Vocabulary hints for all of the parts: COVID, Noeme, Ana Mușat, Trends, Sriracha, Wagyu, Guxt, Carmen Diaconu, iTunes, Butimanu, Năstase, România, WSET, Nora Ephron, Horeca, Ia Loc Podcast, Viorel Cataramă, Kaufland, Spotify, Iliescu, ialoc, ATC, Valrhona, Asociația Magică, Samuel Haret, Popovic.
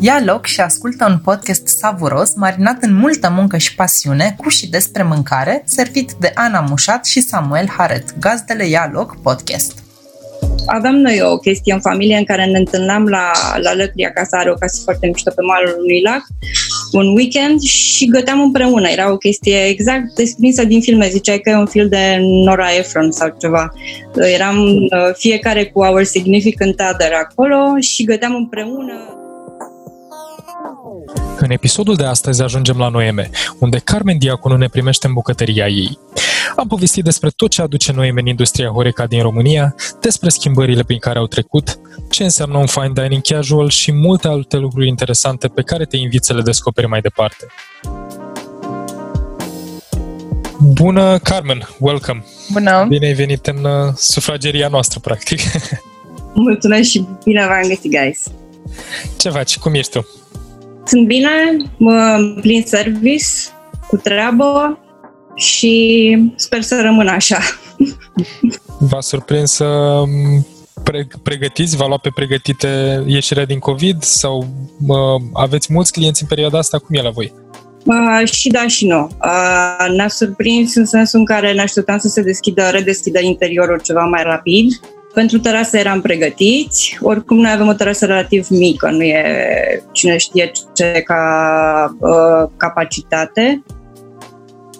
Ia loc și ascultă un podcast savuros, marinat în multă muncă și pasiune, cu și despre mâncare, servit de Ana Mușat și Samuel Haret, gazdele Ia Loc Podcast. Aveam noi o chestie în familie în care ne întâlneam la Lăcria, casa are o casă foarte mișto pe malul unui lac, un weekend și găteam împreună. Era o chestie exact desprinsă din filme, ziceai că e un film de Nora Ephron sau ceva. Eram fiecare cu our significant other acolo și găteam împreună. În episodul de astăzi ajungem la Noeme, unde Carmen Diaconu ne primește în bucătăria ei. Am povestit despre tot ce aduce Noeme în industria Horeca din România, despre schimbările prin care au trecut, ce înseamnă un fine dining casual și multe alte lucruri interesante pe care te invit să le descoperi mai departe. Bună, Carmen! Welcome! Bună! Bine ai venit în sufrageria noastră, practic! Mulțumesc și bine v-am găsit, guys! Ce faci? Cum ești tu? Sunt bine, plin service, cu treabă și sper să rămân așa. V-a surprins să pregătiți? V-a luat pe pregătite ieșirea din COVID? Sau aveți mulți clienți în perioada asta? Cum e la voi? Și da și nu. Ne-a surprins în sensul în care ne așteptam să se redeschidă interiorul ceva mai rapid. Pentru terasă eram pregătiți, oricum noi avem o terasă relativ mică, nu e cine știe ce ca capacitate,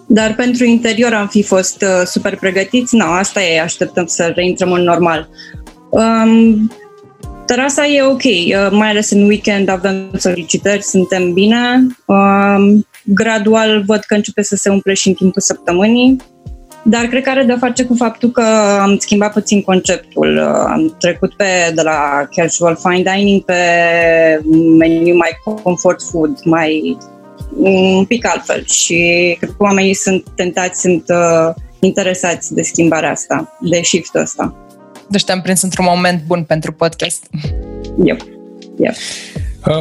dar pentru interior am fi fost super pregătiți, asta e, așteptăm să reintrăm în normal. Terasa e ok, mai ales în weekend avem solicitări, suntem bine, gradual văd că începe să se umple și în timpul săptămânii. Dar cred că are de-a face cu faptul că am schimbat puțin conceptul. Am trecut de la casual fine dining pe meniu mai comfort food, mai un pic altfel. Și cred că oamenii sunt tentați, sunt interesați de schimbarea asta, de shift-ul ăsta. Deci te-am prins într-un moment bun pentru podcast. Yep.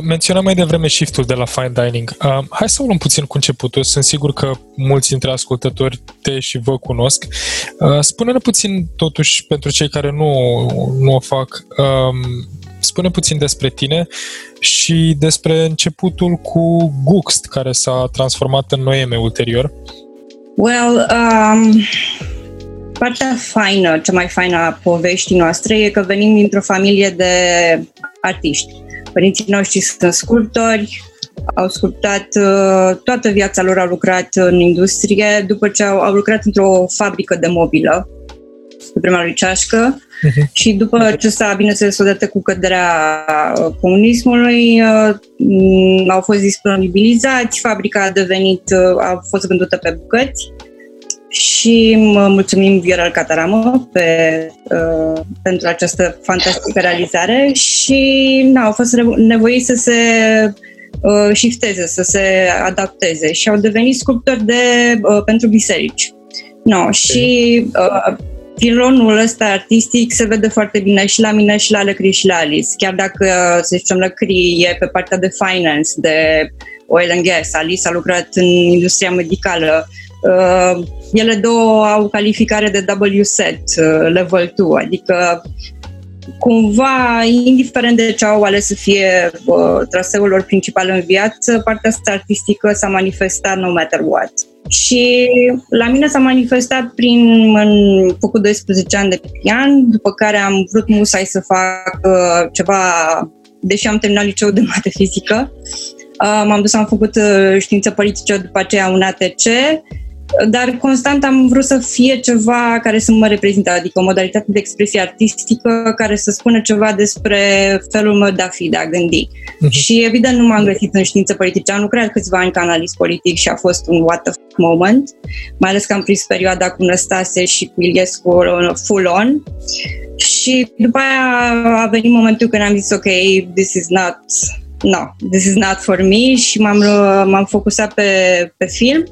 Menționam mai devreme shift-ul de la fine dining. Hai să o luăm puțin cu începutul. Sunt sigur că mulți dintre ascultători te și vă cunosc. Spune-ne puțin, totuși, pentru cei care nu o fac, spune puțin despre tine și despre începutul cu Guxt, care s-a transformat în Noeme ulterior. Partea faină, cea mai faină a poveștii noastre e că venim dintr-o familie de artiști. Părinții noștri sunt sculptori, au sculptat, toată viața lor au lucrat în industrie, după ce au lucrat într-o fabrică de mobilă, pe prima lui Ceașcă, și după acesta, bineînțeles, odată cu căderea comunismului, au fost disponibilizați, fabrica a fost vândută pe bucăți și mulțumim Viorel Cataramă pentru această fantastică realizare și au fost nevoiți să se shifteze, să se adapteze și au devenit sculptori pentru biserici. Și filonul ăsta artistic se vede foarte bine și la mine și la Lăcri și la Alice, chiar dacă, să zicem, Lăcri e pe partea de finance, de oil and gas, Alice a lucrat în industria medicală. Ele două au calificare de WSET, level 2, adică cumva, indiferent de ce au ales să fie traseul lor principal în viață, partea asta artistică s-a manifestat no matter what. Și la mine s-a manifestat am făcut 12 ani de pian, după care am vrut musai să fac ceva, deși am terminat liceul de mate-fizică, m-am dus, am făcut științe politice, după aceea un ATC, dar constant am vrut să fie ceva care să mă reprezinte, adică o modalitate de expresie artistică care să spună ceva despre felul meu de a fi, de a gândi. Și evident nu m-am găsit în științe politice, am lucrat câțiva ani ca analist politic și a fost un what the fuck moment, mai ales că am prins perioada cu Năstase și cu Iliescu full on. Și după aia a venit momentul când am zis ok, this is not for me și m-am focusat pe film.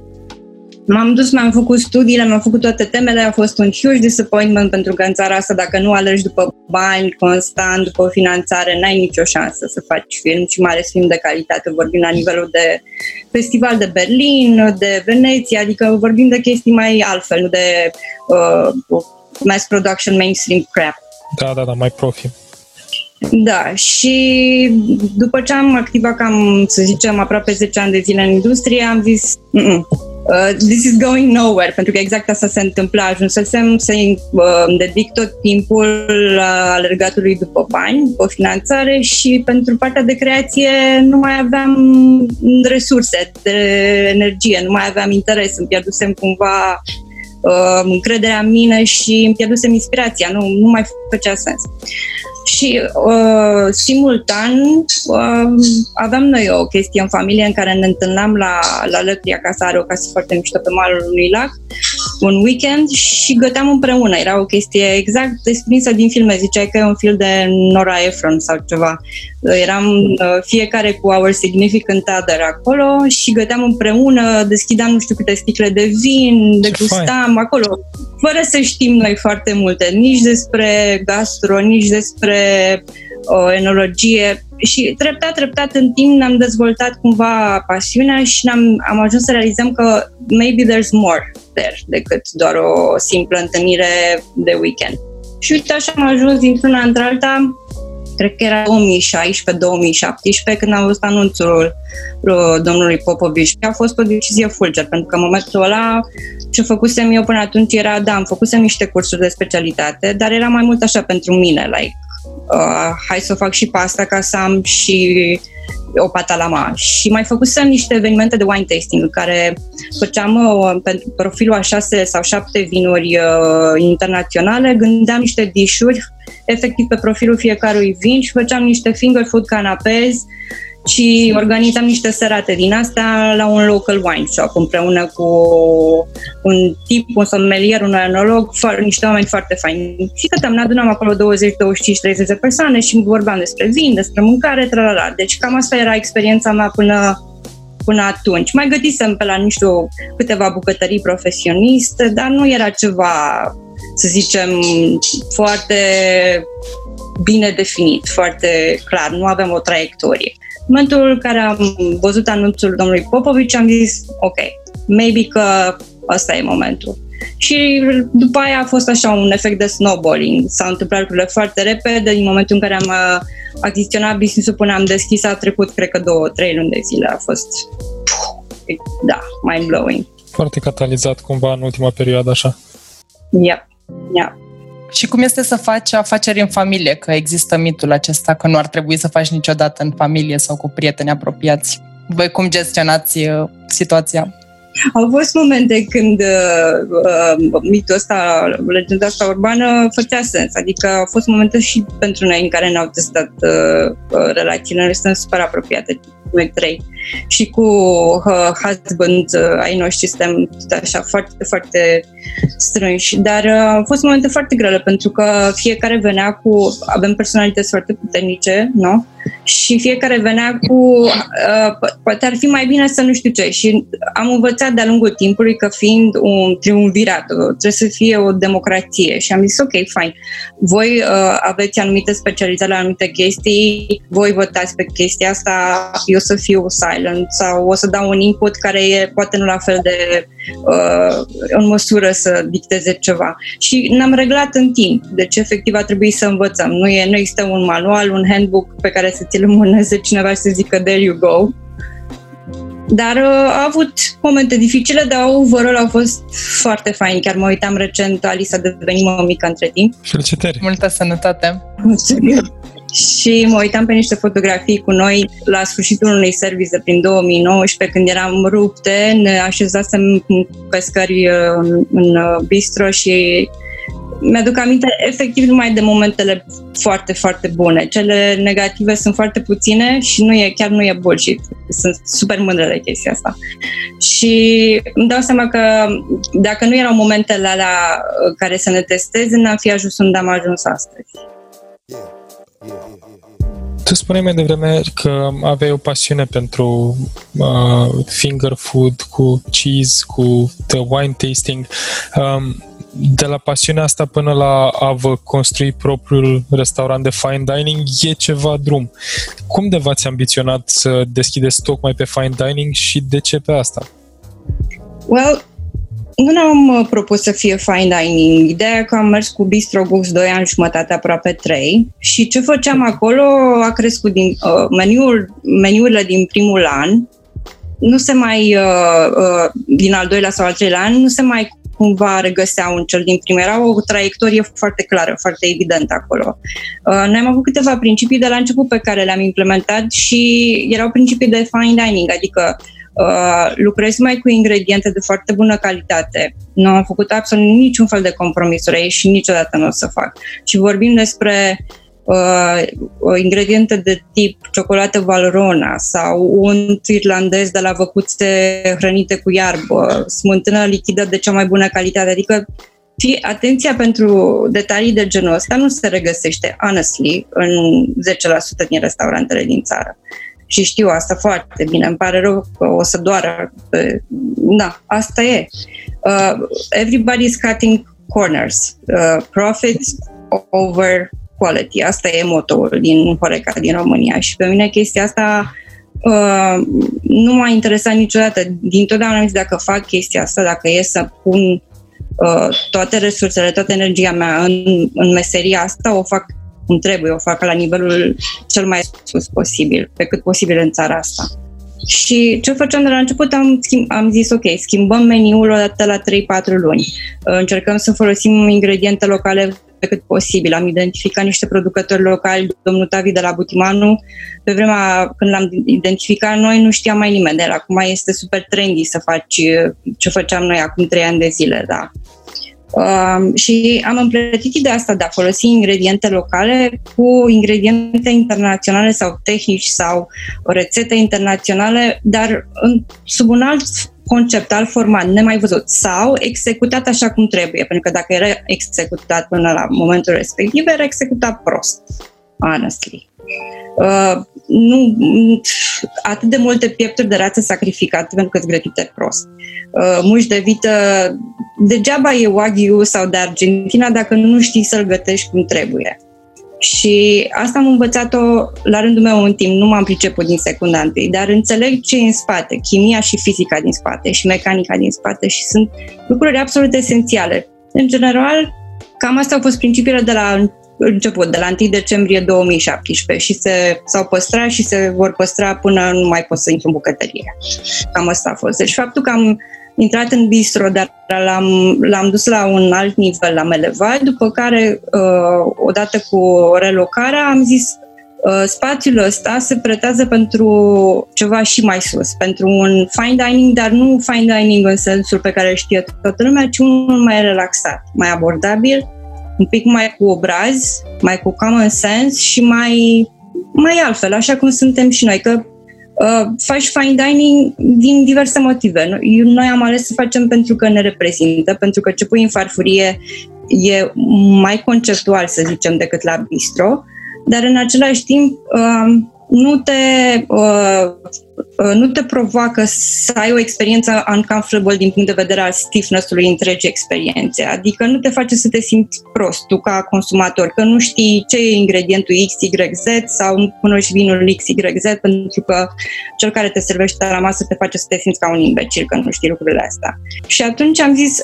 M-am dus, mi-am făcut studiile, mi-am făcut toate temele, a fost un huge disappointment pentru că în țara asta, dacă nu alergi după bani constant, după finanțare, n-ai nicio șansă să faci film și mai ales film de calitate. Vorbim la nivelul de festival de Berlin, de Veneția, adică vorbim de chestii mai altfel, nu de mass production, mainstream crap. Da, mai profi. Da, și după ce am activat cam, să zicem, aproape 10 ani de zile în industrie, am zis, this is going nowhere, pentru că exact asta se întâmpla. Ajunsesem să-i dedic tot timpul alergatului după bani, după finanțare, și pentru partea de creație nu mai aveam resurse de energie, nu mai aveam interes, îmi pierdusem cumva încrederea în mine și îmi pierdusem inspirația, nu mai făcea sens. Și simultan aveam noi o chestie în familie în care ne întâlneam la Lătria, casa are o casă foarte mișto pe malul unui lac, un weekend, și găteam împreună. Era o chestie exact desprinsă din filme, ziceai că e un film de Nora Ephron sau ceva. Eram fiecare cu our significant other acolo și găteam împreună, deschideam nu știu câte sticle de vin, degustam acolo, fără să știm noi foarte multe, nici despre gastro, nici despre enologie. Și treptat în timp ne-am dezvoltat cumva pasiunea și am ajuns să realizăm că maybe there's more there decât doar o simplă întâlnire de weekend. Și uite așa am ajuns dintr-una într-alta, cred că era 2016-2017, când am văzut anunțul domnului Popovic. A fost o decizie fulger, pentru că în momentul ăla ce făcusem eu până atunci era, da, am făcusem niște cursuri de specialitate, dar era mai mult așa pentru mine, like, hai să fac și pasta ca să am și o patalama. Și mai făcusem niște evenimente de wine tasting în care făceam pentru profilul a 6 sau 7 vinuri internaționale, gândeam niște dish-uri efectiv pe profilul fiecărui vin și făceam niște finger food canapezi și organizam niște serate din astea la un local wine shop împreună cu un tip, un sommelier, un enolog, niște oameni foarte faini. Și stăteam, ne adunam acolo 20, 25, 30 de persoane și vorbeam despre vin, despre mâncare, tralala. Deci cam asta era experiența mea până atunci. Mai gătisem pe la, nu știu, câteva bucătării profesioniste, dar nu era ceva, să zicem, foarte bine definit, foarte clar, nu aveam o traiectorie. În momentul în care am văzut anunțul domnului Popovic, am zis, ok, maybe că ăsta e momentul. Și după aia a fost așa un efect de snowballing. S-au întâmplat lucrurile foarte repede. Din momentul în care am achiziționat business-ul până am deschis, a trecut, cred că 2-3 luni de zile. A fost, da, mind-blowing. Foarte catalizat cumva în ultima perioadă, așa. Yep. Și cum este să faci afaceri în familie? Că există mitul acesta că nu ar trebui să faci niciodată în familie sau cu prieteni apropiați. Voi cum gestionați situația? Au fost momente când mitul ăsta, legenda asta urbană, făcea sens. Adică au fost momente și pentru noi în care ne-au testat relațiile. Noi suntem super apropiate, noi trei. Și cu husband ai noștri suntem așa foarte, foarte strânși. Dar au fost momente foarte grele, pentru că fiecare venea cu... Avem personalități foarte puternice, nu? Și fiecare venea cu... poate ar fi mai bine să nu știu ce. Și am învățat de-a lungul timpului că fiind un triumvirat, trebuie să fie o democrație. Și am zis, ok, fine. Voi aveți anumite specializări la anumite chestii, voi votați pe chestia asta, eu să fiu silent sau o să dau un input care e poate nu la fel de în măsură să dicteze ceva. Și ne-am reglat în timp. Deci, efectiv, a trebuit să învățăm. Nu există un manual, un handbook pe care să ți-l mâneze cineva și să zică there you go. Dar a avut momente dificile, dar overall au fost foarte faini. Chiar mă uitam recent, Alice a devenit mămică între timp. Felicitări! Multă sănătate! Mulțumesc! Și mă uitam pe niște fotografii cu noi la sfârșitul unui service prin 2019, când eram rupte, ne așezasem pe scări în bistro și mi-aduc aminte efectiv numai de momentele foarte, foarte bune. Cele negative sunt foarte puține și chiar nu e bullshit. Sunt super mândră de chestia asta. Și îmi dau seama că dacă nu erau momentele alea care să ne testeze, n-am fi ajuns unde am ajuns astăzi. Tu spuneai mai devreme că aveai o pasiune pentru finger food, cu cheese, cu the wine tasting. De la pasiunea asta până la a vă construi propriul restaurant de fine dining e ceva drum. Cum de v-ați ambiționat să deschideți tocmai pe fine dining și de ce pe asta? Well, Nu ne-am propus să fie fine dining. Ideea e că am mers cu Bistro Guxt 2 ani jumătate, aproape 3, și ce făceam acolo a crescut din meniurile din primul an. Nu se mai, din al doilea sau al treilea an, nu se mai cumva regăseau în cel din primul. Era o traiectorie foarte clară, foarte evidentă acolo. Noi am avut câteva principii de la început pe care le-am implementat și erau principii de fine dining, adică lucrez mai cu ingrediente de foarte bună calitate. Nu am făcut absolut niciun fel de compromisuri și niciodată nu o să fac. Și vorbim despre ingrediente de tip ciocolată Valrhona sau unt irlandez de la văcuțe hrănite cu iarbă, smântână lichidă de cea mai bună calitate. Adică atenția pentru detalii de genul ăsta nu se regăsește, honestly, în 10% din restaurantele din țară. Și știu asta foarte bine, îmi pare rău că o să doară. Da, asta e. Everybody's cutting corners. Profits over quality. Asta e motoul din Horeca din România și pe mine chestia asta nu m-a interesat niciodată. Dintotdeauna am zis, dacă fac chestia asta, dacă e să pun toate resursele, toată energia mea în meseria asta, o fac cum trebuie, o fac la nivelul cel mai sus posibil, pe cât posibil în țara asta. Și ce făceam de la început? Am zis, ok, schimbăm meniul odată la 3-4 luni. Încercăm să folosim ingrediente locale pe cât posibil. Am identificat niște producători locali, domnul Tavi de la Butimanu. Pe vremea când l-am identificat noi, nu știa mai nimeni de el. Acum este super trendy să faci ce făceam noi acum 3 ani de zile, da. Și am împletit ideea asta de a folosi ingrediente locale cu ingrediente internaționale sau tehnici sau rețete internaționale, dar sub un alt concept, alt format, nemai văzut, sau executat așa cum trebuie, pentru că dacă era executat până la momentul respectiv, era executat prost, honestly. Nu, atât de multe piepturi de rață sacrificate pentru că-s grătite prost. Mușchi de vită, degeaba e Wagyu sau de Argentina dacă nu știi să-l gătești cum trebuie. Și asta am învățat-o la rândul meu în timp, nu m-am priceput din secunda întâi, dar înțeleg ce e în spate, chimia și fizica din spate și mecanica din spate și sunt lucruri absolut esențiale. În general, cam astea au fost principiile de la început, de la 1 decembrie 2017 și s-au păstrat și se vor păstra până nu mai pot să intru în bucătărie. Cam asta a fost. Deci faptul că am intrat în bistro, dar l-am dus la un alt nivel, l-am elevat, după care, odată cu relocarea, am zis spațiul ăsta se pretează pentru ceva și mai sus, pentru un fine dining, dar nu fine dining în sensul pe care îl știe toată lumea, ci unul mai relaxat, mai abordabil, un pic mai cu obraz, mai cu common sense și mai altfel, așa cum suntem și noi, că faci fine dining din diverse motive. Noi am ales să facem pentru că ne reprezintă, pentru că ce pui în farfurie e mai conceptual, să zicem, decât la bistro, dar în același timp nu te provoacă să ai o experiență uncomfortable din punct de vedere al stiffness-ului întregii experiențe. Adică nu te face să te simți prost tu ca consumator, că nu știi ce e ingredientul XYZ sau nu cunoști vinul XYZ, pentru că cel care te servește la masă te face să te simți ca un imbecil, că nu știi lucrurile astea. Și atunci am zis,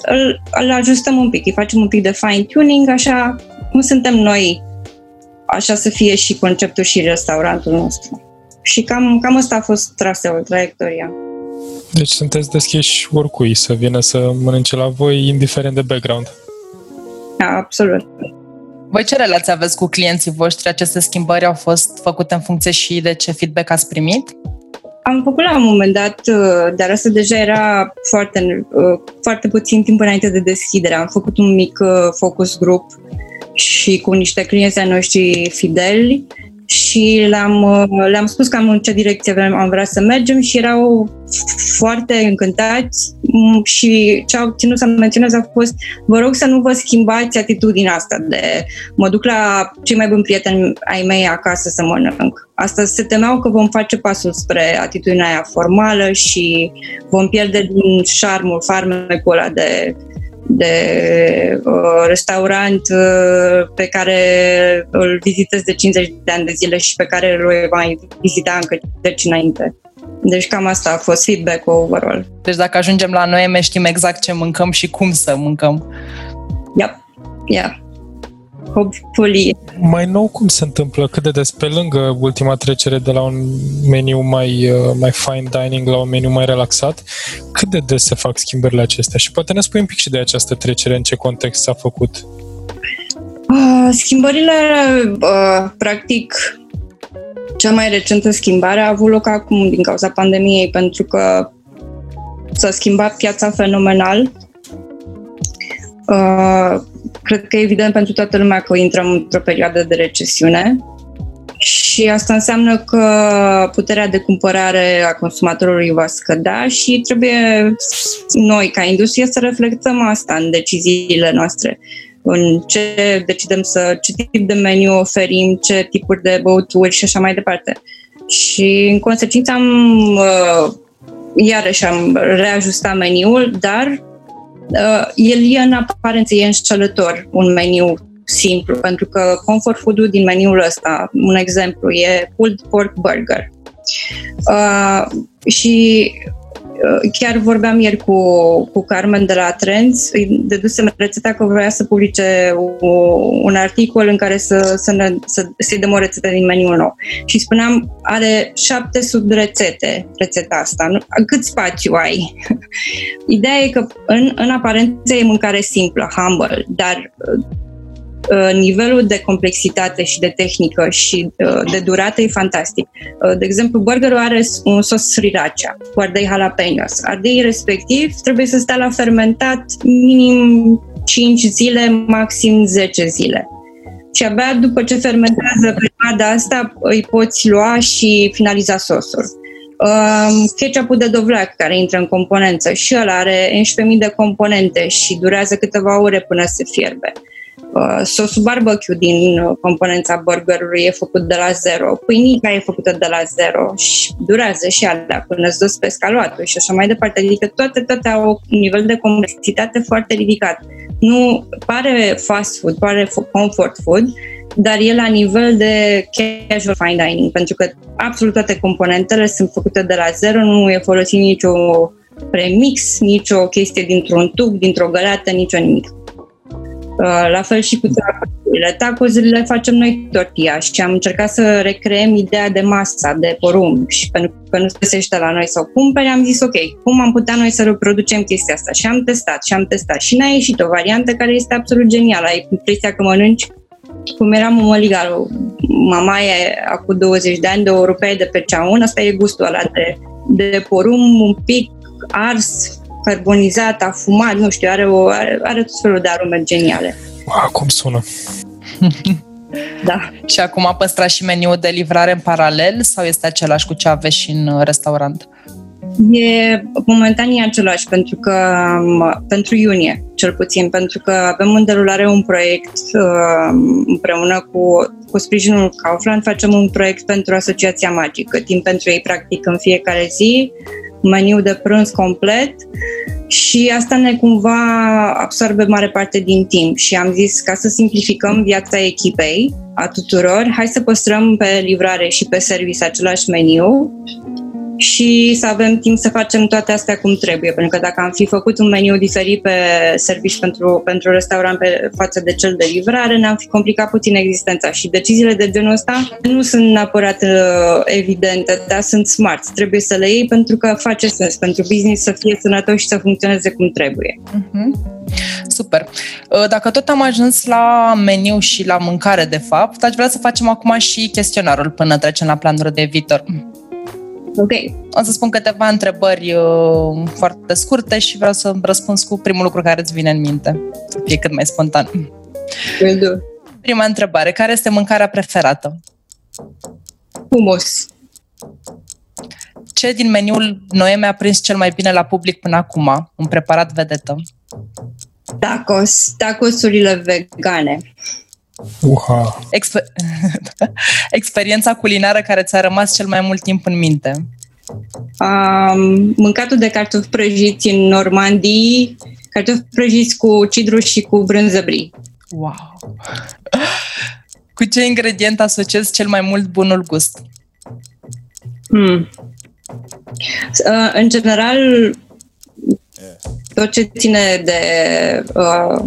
îl ajustăm un pic, îi facem un pic de fine-tuning, așa cum suntem noi, așa să fie și conceptul și restaurantul nostru. Și cam asta a fost traseul, traiectoria. Deci sunteți deschiși oricui să vină să mănânce la voi, indiferent de background. Da, absolut. Voi ce relație aveți cu clienții voștri? Aceste schimbări au fost făcute în funcție și de ce feedback ați primit? Am făcut la un moment dat, dar asta deja era foarte puțin timp înainte de deschidere. Am făcut un mic focus group și cu niște clienți ai noștri fideli și le-am spus cam în ce direcție am vrea să mergem și erau foarte încântați și ce au ținut să menționez a fost: vă rog să nu vă schimbați atitudinea asta de mă duc la cei mai buni prieteni ai mei acasă să mănânc. Asta se temeau că vom face pasul spre atitudinea aia formală și vom pierde din șarmul, farmecul ăla de restaurant pe care îl vizitez de 50 de ani de zile și pe care îl voi mai vizita încă deci înainte. Deci cam asta a fost feedback-ul overall. Deci dacă ajungem la Noeme știm exact ce mâncăm și cum să mâncăm. Yeah. Hopefully. Mai nou cum se întâmplă? Cât de des pe lângă ultima trecere de la un meniu mai fine dining la un meniu mai relaxat, cât de des se fac schimbările acestea? Și poate ne spui un pic și de această trecere, în ce context s-a făcut? Schimbările, practic, cea mai recentă schimbare a avut loc acum din cauza pandemiei, pentru că s-a schimbat piața fenomenal. Cred că e evident pentru toată lumea că intrăm într-o perioadă de recesiune și asta înseamnă că puterea de cumpărare a consumatorului va scădea și trebuie noi, ca industrie, să reflectăm asta în deciziile noastre, în ce decidem ce tip de meniu oferim, ce tipuri de băuturi și așa mai departe. Și în consecință am reajustat meniul, dar el e în aparență, e înșelător un meniu simplu, pentru că comfort food-ul din meniul ăsta, un exemplu, e pulled pork burger. Și chiar vorbeam ieri cu Carmen de la Trends, îi dedusem rețeta că vrea să publice un articol în care să-i dăm o rețetă din meniul nou. Și spuneam, are 7 subrețete rețeta asta. Nu? Cât spațiu ai? Ideea e că în aparență e mâncare simplă, humble, dar nivelul de complexitate și de tehnică și de durată e fantastic. De exemplu, burgerul are un sos sriracha cu ardei jalapenos. Ardei respectiv trebuie să stea la fermentat minim 5 zile, maxim 10 zile. Și abia după ce fermentează perioada asta îi poți lua și finaliza sosul. Ketchup-ul de dovleac care intră în componență și ăla are 11.000 de componente și durează câteva ore până se fierbe. Sosul barbecue din componența burgerului e făcut de la zero, pâinica e făcută de la zero și durează și alea până îți dos pe scaluatul și așa mai departe. Adică toate au un nivel de complexitate foarte ridicat. Nu pare fast food, pare comfort food, dar e la nivel de casual fine dining, pentru că absolut toate componentele sunt făcute de la zero, nu e folosit nicio premix, nicio chestie dintr-un tub, dintr-o găleată, nicio nimic. La fel și cu tacozurile. Tacozurile facem noi tortilla și am încercat să recreăm ideea de masa, de porumb, și pentru că nu se găsește la noi sau cumpere, am zis ok, cum am putea noi să reproducem chestia asta? Și am testat și ne-a ieșit o variantă care este absolut genială. Ai impresia că mănânci cum era mămăliga mamaie acum 20 de ani, 2 rupeai de pe ceaun, asta e gustul ăla de porumb un pic ars, carbonizat, afumat, nu știu, are tot felul de arume geniale. Cum sună! Da. Și acum a păstrat și meniul de livrare în paralel sau este același cu ce aveți și în restaurant? Momentan e același pentru iunie, cel puțin, pentru că avem în derulare un proiect împreună cu sprijinul Kaufland, facem un proiect pentru Asociația Magică, timp pentru ei practic în fiecare zi, meniu de prânz complet și asta ne cumva absorbe mare parte din timp și am zis ca să simplificăm viața echipei a tuturor, hai să păstrăm pe livrare și pe service același meniu și să avem timp să facem toate astea cum trebuie, pentru că dacă am fi făcut un meniu diferit pe service pentru restaurant pe față de cel de livrare, ne-am fi complicat puțin existența și deciziile de genul ăsta nu sunt neapărat evidente, dar sunt smart, trebuie să le iei pentru că face sens pentru business să fie sănătos și să funcționeze cum trebuie. Uh-huh. Super! Dacă tot am ajuns la meniu și la mâncare, de fapt, aș vrea să facem acum și chestionarul până trecem la planuri de viitor. Ok. O să spun câteva întrebări foarte scurte și vreau să răspunzi cu primul lucru care îți vine în minte. Să fie cât mai spontan. Prima întrebare. Care este mâncarea preferată? Hummus. Ce din meniul Noeme a prins cel mai bine la public până acum? Un preparat vedetă. Tacos. Tacosurile vegane. Uha. Experiența culinară care ți-a rămas cel mai mult timp în minte? Mâncatul de cartofi prăjiți în Normandie, cartofi prăjiți cu cidru și cu brânză brie. Wow! Cu ce ingredient asociezi cel mai mult bunul gust? În general, tot ce ține de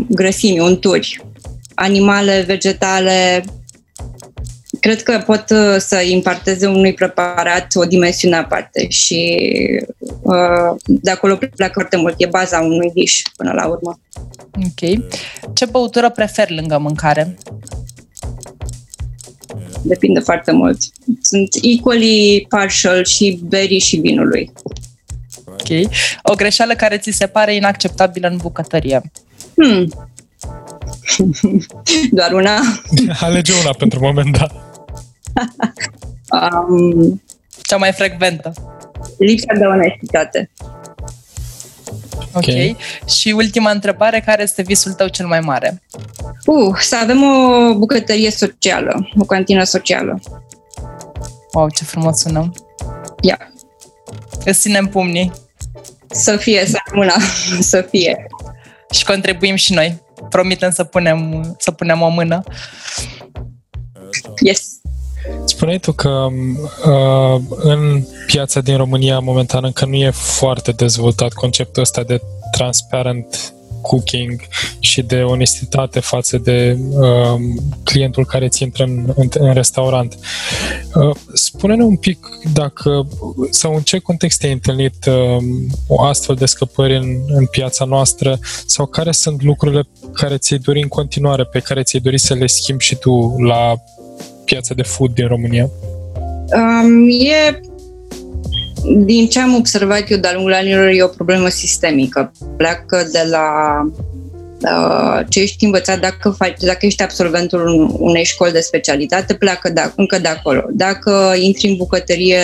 grăsimi, unturi, animale, vegetale, cred că pot să imparteze unui preparat o dimensiune aparte și de acolo pleacă foarte mult. E baza unui dish până la urmă. Ok. Ce băutură preferi lângă mâncare? Depinde foarte mult. Sunt equally partial și berii și vinului. Ok. O greșeală care ți se pare inacceptabilă în bucătărie? Doar una? Alege una pentru moment, da. Cea mai frecventă? Lipsa de onestitate. Okay. Ok. Și ultima întrebare, care este visul tău cel mai mare? Să avem o bucătărie socială, o cantină socială. Wow, ce frumos sună. Ia. Îți ținem pumnii. Să fie, să rămână, să fie. Și contribuim și noi. Promitem să punem o mână. Yes. Spuneai tu că în piața din România momentan încă nu e foarte dezvoltat conceptul ăsta de transparent cooking și de onestitate față de clientul care ți intră în restaurant. Spune-ne un pic dacă sau în ce context ai întâlnit o astfel de scăpări în piața noastră sau care sunt lucrurile care ți-ai dori în continuare, pe care ți-ai dori să le schimbi și tu la piața de food din România? Din ce am observat eu de-a lungul anilor, e o problemă sistemică. Pleacă de la ce ești învățat, dacă ești absolventul unei școli de specialitate, pleacă încă de acolo. Dacă intri în bucătărie,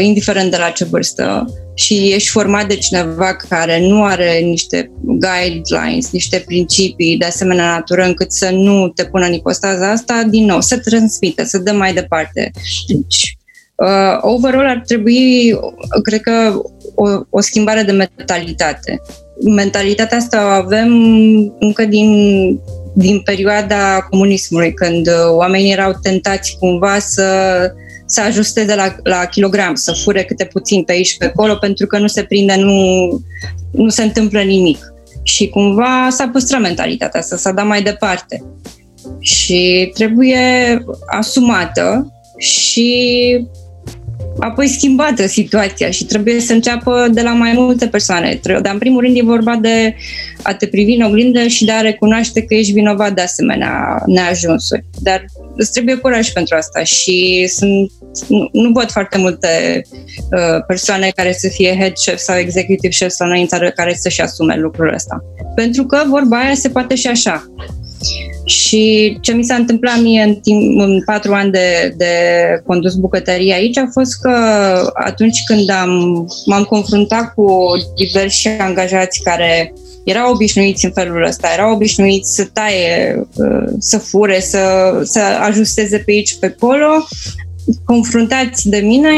indiferent de la ce vârstă, și ești format de cineva care nu are niște guidelines, niște principii de asemenea natură încât să nu te pună în ipostaza asta, din nou, să transmită, să dă mai departe. Deci, overall ar trebui, cred că, o schimbare de mentalitate. Mentalitatea asta o avem încă din perioada comunismului, când oamenii erau tentați cumva să ajusteze la kilogram, să fure câte puțin pe aici, pe acolo, pentru că nu se prinde, nu se întâmplă nimic. Și cumva s-a păstrat mentalitatea asta, s-a dat mai departe. Și trebuie asumată și apoi schimbată situația și trebuie să înceapă de la mai multe persoane. Dar în primul rând e vorba de a te privi în oglindă și de a recunoaște că ești vinovat de asemenea neajunsuri. Dar îți trebuie curaj pentru asta și nu văd foarte multe persoane care să fie head chef sau executive chef sau noi în țară care să-și asume lucrul ăsta. Pentru că vorba aia se poate și așa. Și ce mi s-a întâmplat mie în 4 ani de condus bucătărie aici a fost că atunci când m-am confruntat cu diversi angajați care erau obișnuiți în felul ăsta, erau obișnuiți să taie, să fure, să ajusteze pe aici, pe acolo, confruntați de mine,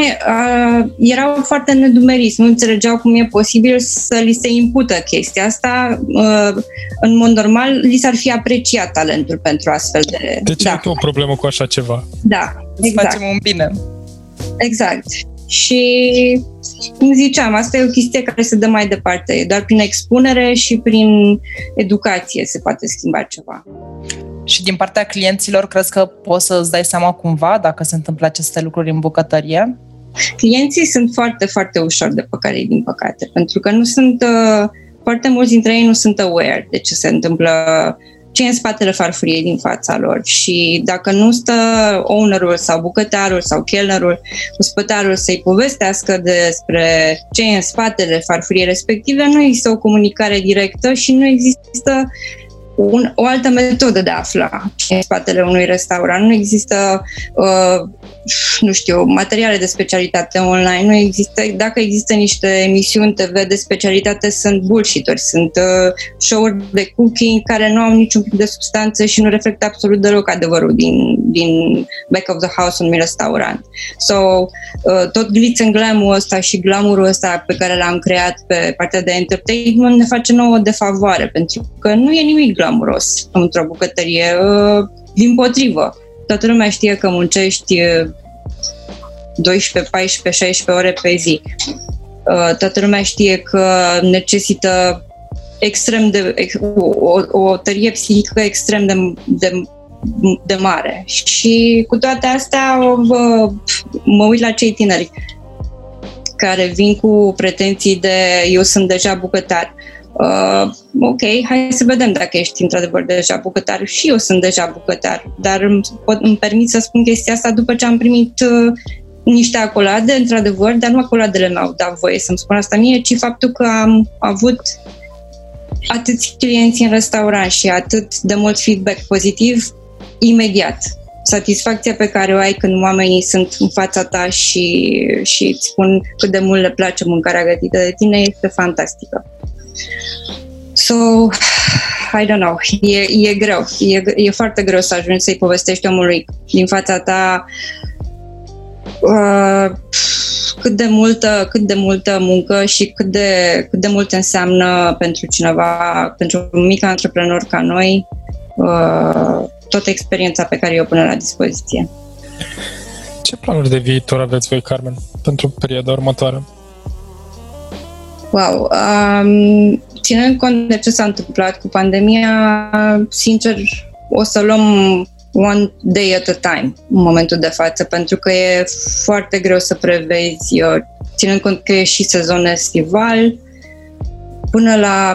erau foarte nedumeriți, nu înțelegeau cum e posibil să li se impută chestia asta. În mod normal, li s-ar fi apreciat talentul pentru astfel de... Deci ai tu o problemă cu așa ceva. Da, exact. Îți facem un bine. Exact. Și, cum ziceam, asta e o chestie care se dă mai departe. Doar prin expunere și prin educație se poate schimba ceva. Și din partea clienților, crezi că poți să-ți dai seama cumva dacă se întâmplă aceste lucruri în bucătărie? Clienții sunt foarte, foarte ușor de păcălit, din păcate, pentru că nu sunt... Foarte mulți dintre ei nu sunt aware de ce se întâmplă, ce e în spatele farfuriei din fața lor. Și dacă nu stă ownerul sau bucătarul sau chelnerul cu spătarul să-i povestească despre ce e în spatele farfuriei respective, nu există o comunicare directă și nu există o altă metodă de a afla în spatele unui restaurant. Nu există, materiale de specialitate online, nu există, dacă există niște emisiuni TV de specialitate, sunt bullshit-uri, sunt show-uri de cooking care nu au niciun pic de substanță și nu reflectă absolut deloc adevărul din back of the house unui restaurant. So, tot glitz and glam-ul ăsta și glamour-ul ăsta pe care l-am creat pe partea de entertainment ne face nouă defavoare, pentru că nu e nimic glamuros într-o bucătărie. Dimpotrivă, toată lumea știe că muncești 12, 14, 16 ore pe zi. Toată lumea știe că necesită o tărie psihică extrem de mare. Și cu toate astea mă uit la cei tineri care vin cu pretenții de eu sunt deja bucătar. Ok, hai să vedem dacă ești într-adevăr deja bucătar. Și eu sunt deja bucătar, dar îmi permit să spun chestia asta după ce am primit niște acolade, într-adevăr, dar nu acoladele mi-au dat voie să-mi spun asta mie, ci faptul că am avut atâți clienți în restaurant și atât de mult feedback pozitiv imediat. Satisfacția pe care o ai când oamenii sunt în fața ta și îți spun cât de mult le place mâncarea gătită de tine este fantastică. So, I don't know, e greu, e foarte greu să ajungi să-i povestești omului din fața ta cât de multă muncă și cât de mult înseamnă pentru cineva, pentru un mic antreprenor ca noi, toată experiența pe care eu o pun la dispoziție. Ce planuri de viitor aveți voi, Carmen, pentru perioada următoare? Wow! Ținând cont de ce s-a întâmplat cu pandemia, sincer, o să luăm one day at a time în momentul de față, pentru că e foarte greu să prevezi, ținând cont că e și sezon estival.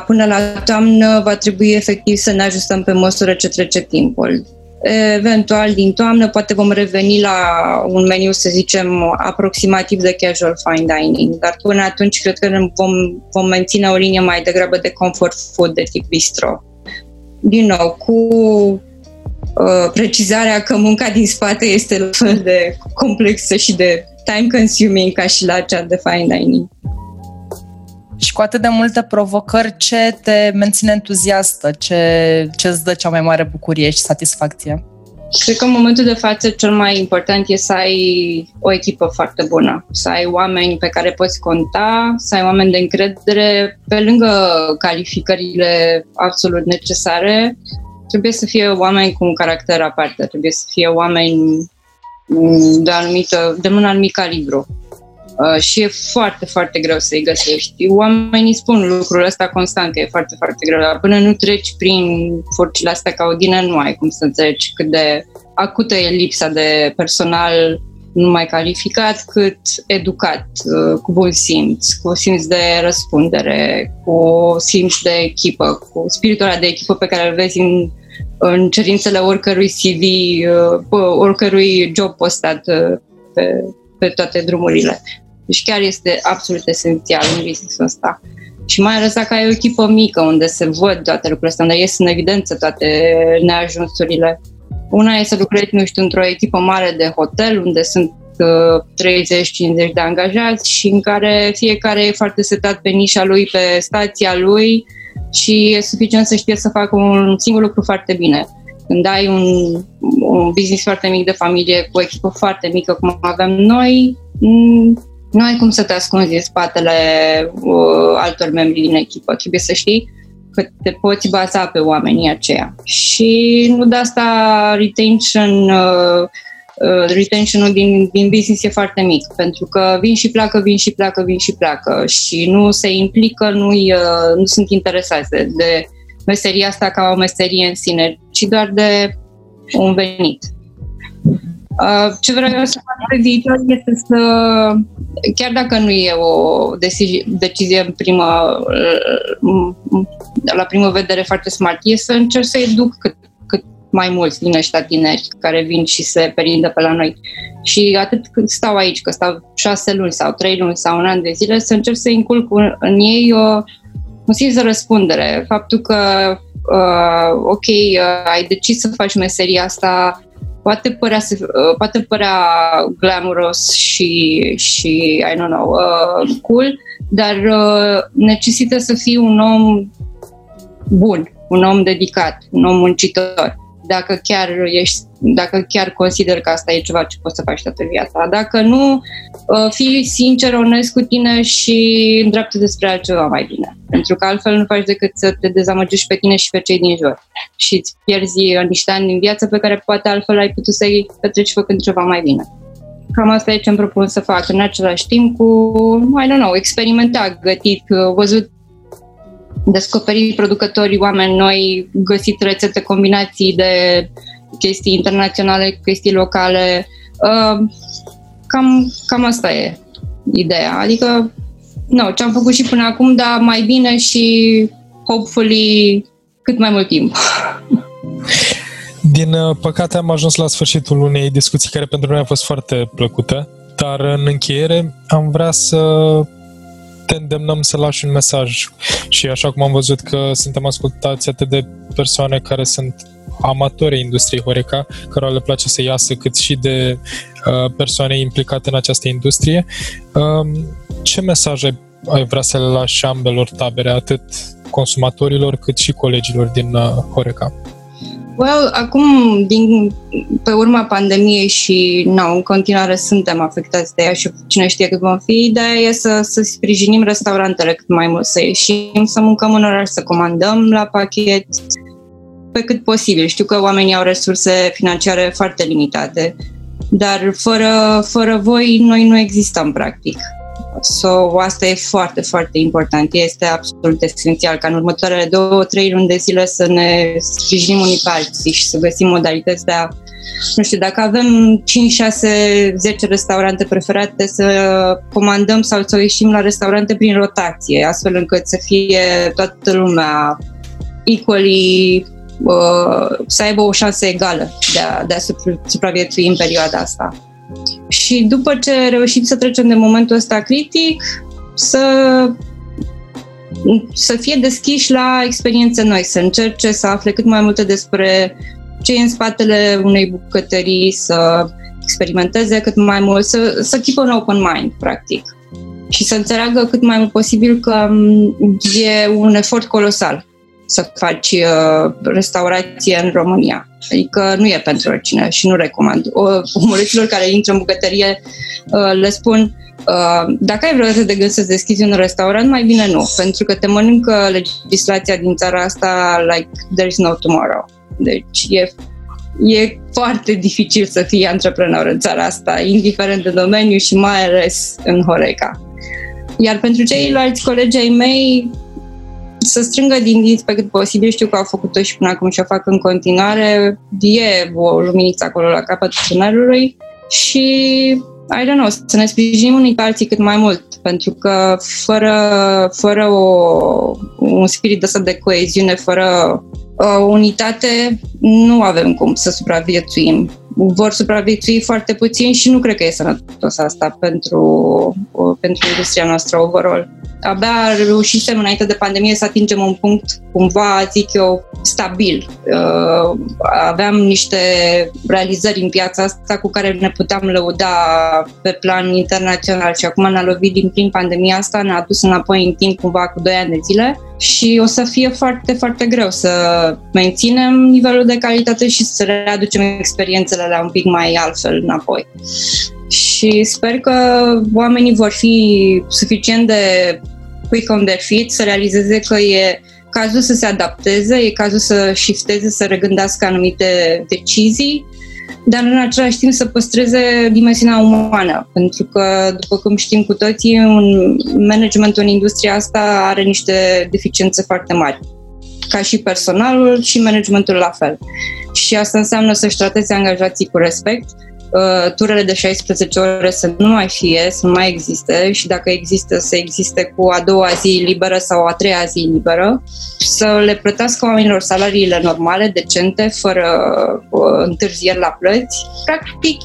Până la toamnă va trebui efectiv să ne ajustăm pe măsură ce trece timpul. Eventual, din toamnă, poate vom reveni la un meniu, să zicem, aproximativ de casual fine dining, dar până atunci cred că vom menține o linie mai degrabă de comfort food de tip bistro. Din nou, cu precizarea că munca din spate este la fel de complexă și de time-consuming ca și la cea de fine dining. Și cu atât de multe provocări, ce te menține entuziastă? Ce îți dă cea mai mare bucurie și satisfacție? Cred că în momentul de față cel mai important e să ai o echipă foarte bună, să ai oameni pe care poți conta, să ai oameni de încredere. Pe lângă calificările absolut necesare, trebuie să fie oameni cu un caracter aparte, trebuie să fie oameni de un anumit calibru. Și e foarte, foarte greu să-i găsești. Oamenii spun lucrul ăsta constant, că e foarte, foarte greu, dar până nu treci prin furcile astea ca odină, nu ai cum să înțelegi cât de acută e lipsa de personal nu mai calificat, cât educat, cu bun simț, cu simț de răspundere, cu simț de echipă, cu spiritul ăla de echipă pe care îl vezi în cerințele oricărui CV, oricărui job postat pe toate drumurile. Deci chiar este absolut esențial în business-ul ăsta. Și mai ales dacă ai o echipă mică unde se văd toate lucrurile astea, unde ies în evidență toate neajunsurile. Una e să lucrezi, nu știu, într-o echipă mare de hotel unde sunt 30-50 de angajați și în care fiecare e foarte setat pe nișa lui, pe stația lui și e suficient să știe să facă un singur lucru foarte bine. Când ai un business foarte mic de familie, cu o echipă foarte mică, cum avem noi, nu ai cum să te ascunzi în spatele altor membri din echipă. Trebuie să știi că te poți baza pe oamenii aceia. Și nu de asta retention-ul din business e foarte mic, pentru că vin și pleacă și nu se implică, nu sunt interesați de meseria asta ca o meserie în sine, ci doar de un venit. Ce vreau să fac pe viitor este să, chiar dacă nu e o decizie la primă vedere foarte smart, e să încerc să educ cât mai mulți din ăștia tineri care vin și se perindă pe la noi. Și atât cât stau aici, că stau 6 luni sau 3 luni sau un an de zile, să încerc să inculc în ei un simț de răspundere. Faptul că, ai decis să faci meseria asta, poate părea glamuros și I don't know, cool, dar necesită să fii un om bun, un om dedicat, un om muncitor. Dacă chiar consider că asta e ceva ce poți să faci toată viața. Dacă nu, fii sincer, onest cu tine și îndreaptă despre altceva mai bine. Pentru că altfel nu faci decât să te dezamăgești pe tine și pe cei din jur. Și îți pierzi niște ani din viață pe care poate altfel ai putut să-i petreci făcând ceva mai bine. Cam asta e ce-mi propun să fac. În același timp cu, I don't know, experimenta, gătit, văzut, descoperit producătorii, oameni noi, găsit rețete, combinații de chestii internaționale, chestii locale. Cam asta e ideea. Adică, nu, ce-am făcut și până acum, dar mai bine și, hopefully, cât mai mult timp. Din păcate am ajuns la sfârșitul unei discuții care pentru noi a fost foarte plăcută, dar în încheiere am vrea să te îndemnăm să lași un mesaj și așa cum am văzut că suntem ascultați atât de persoane care sunt amatorii industriei Horeca, cărora le place să iasă, cât și de persoane implicate în această industrie, ce mesaj ai vrea să le lași ambelor tabere, atât consumatorilor cât și colegilor din Horeca? Well, acum, pe urma pandemiei și, în continuare suntem afectați de ea și cine știe cât vom fi, ideea e să sprijinim restaurantele cât mai mult, să ieșim, să mâncăm în oraș, să comandăm la pachet, pe cât posibil. Știu că oamenii au resurse financiare foarte limitate, dar fără voi, noi nu existăm, practic. So, asta e foarte, foarte important. Este absolut esențial ca în următoarele 2-3 luni de zile să ne sprijinim unii pe alții și să găsim modalități de a... Nu știu, dacă avem 5, 6, 10 restaurante preferate, să comandăm sau să ieșim la restaurante prin rotație, astfel încât să fie toată lumea equally... să aibă o șansă egală de a supraviețui în perioada asta. Și după ce reușim să trecem de momentul ăsta critic, să fie deschiși la experiențe noi, să încerce să afle cât mai multe despre ce e în spatele unei bucătării, să experimenteze cât mai mult, să keep an open mind, practic. Și să înțeleagă cât mai mult posibil că e un efort colosal să faci restaurație în România. Adică nu e pentru oricine și nu recomand. Omorâților care intră în bucătărie le spun dacă ai vreodată de gând să-ți deschizi un restaurant, mai bine nu, pentru că te mănâncă legislația din țara asta like there is no tomorrow. Deci e foarte dificil să fii antreprenor în țara asta, indiferent de domeniu și mai ales în Horeca. Iar pentru ceilalți colegi ai mei, să strângă din dinți pe cât posibil, știu că au făcut-o și până acum și o fac în continuare, e o luminiță acolo la capătul tunelului și, să ne sprijinim unii pe alții cât mai mult, pentru că fără un spirit ăsta de coeziune, fără unitate, nu avem cum să supraviețuim. Vor supraviețui foarte puțin și nu cred că e sănătos asta pentru industria noastră overall. Abia reușisem înainte de pandemie să atingem un punct, cumva, zic eu, stabil. Aveam niște realizări în piața asta cu care ne puteam lăuda pe plan internațional și acum ne-a lovit din plin pandemia asta, ne-a dus înapoi în timp cumva cu 2 ani de zile și o să fie foarte, foarte greu să menținem nivelul de calitate și să readucem experiențele la un pic mai altfel înapoi. Și sper că oamenii vor fi suficient de quick on their feet să realizeze că e cazul să se adapteze, e cazul să shifteze, să regândească anumite decizii, dar în același timp să păstreze dimensiunea umană, pentru că, după cum știm cu toții, managementul în industria asta are niște deficiențe foarte mari, ca și personalul și managementul la fel. Și asta înseamnă să-și trateze angajații cu respect, turele de 16 ore să nu mai fie, să nu mai existe și dacă există, să existe cu a doua zi liberă sau a treia zi liberă, să le plătească oamenilor salariile normale, decente, fără întârzieri la plăți. Practic,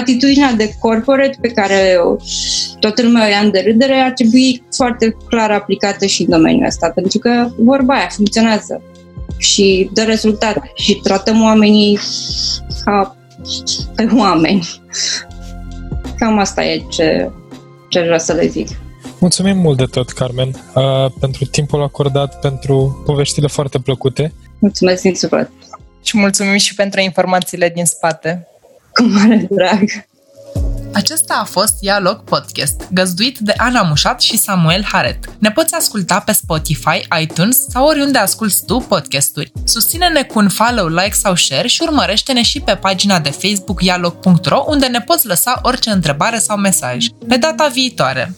atitudinea de corporate pe care toată lumea o ia în derâdere ar trebui foarte clar aplicată și în domeniul ăsta, pentru că vorba aia funcționează și dă rezultate și tratăm oamenii ca pe oameni. Cam asta e ce vreau să le zic. Mulțumim mult de tot, Carmen, pentru timpul acordat, pentru poveștile foarte plăcute. Mulțumesc din suflet. Și mulțumim și pentru informațiile din spate. Cu mare drag. Acesta a fost Ia Loc Podcast, găzduit de Ana Mușat și Samuel Haret. Ne poți asculta pe Spotify, iTunes sau oriunde asculți tu podcasturi. Susține-ne cu un follow, like sau share și urmărește-ne și pe pagina de Facebook ialoc.ro, unde ne poți lăsa orice întrebare sau mesaj. Pe data viitoare!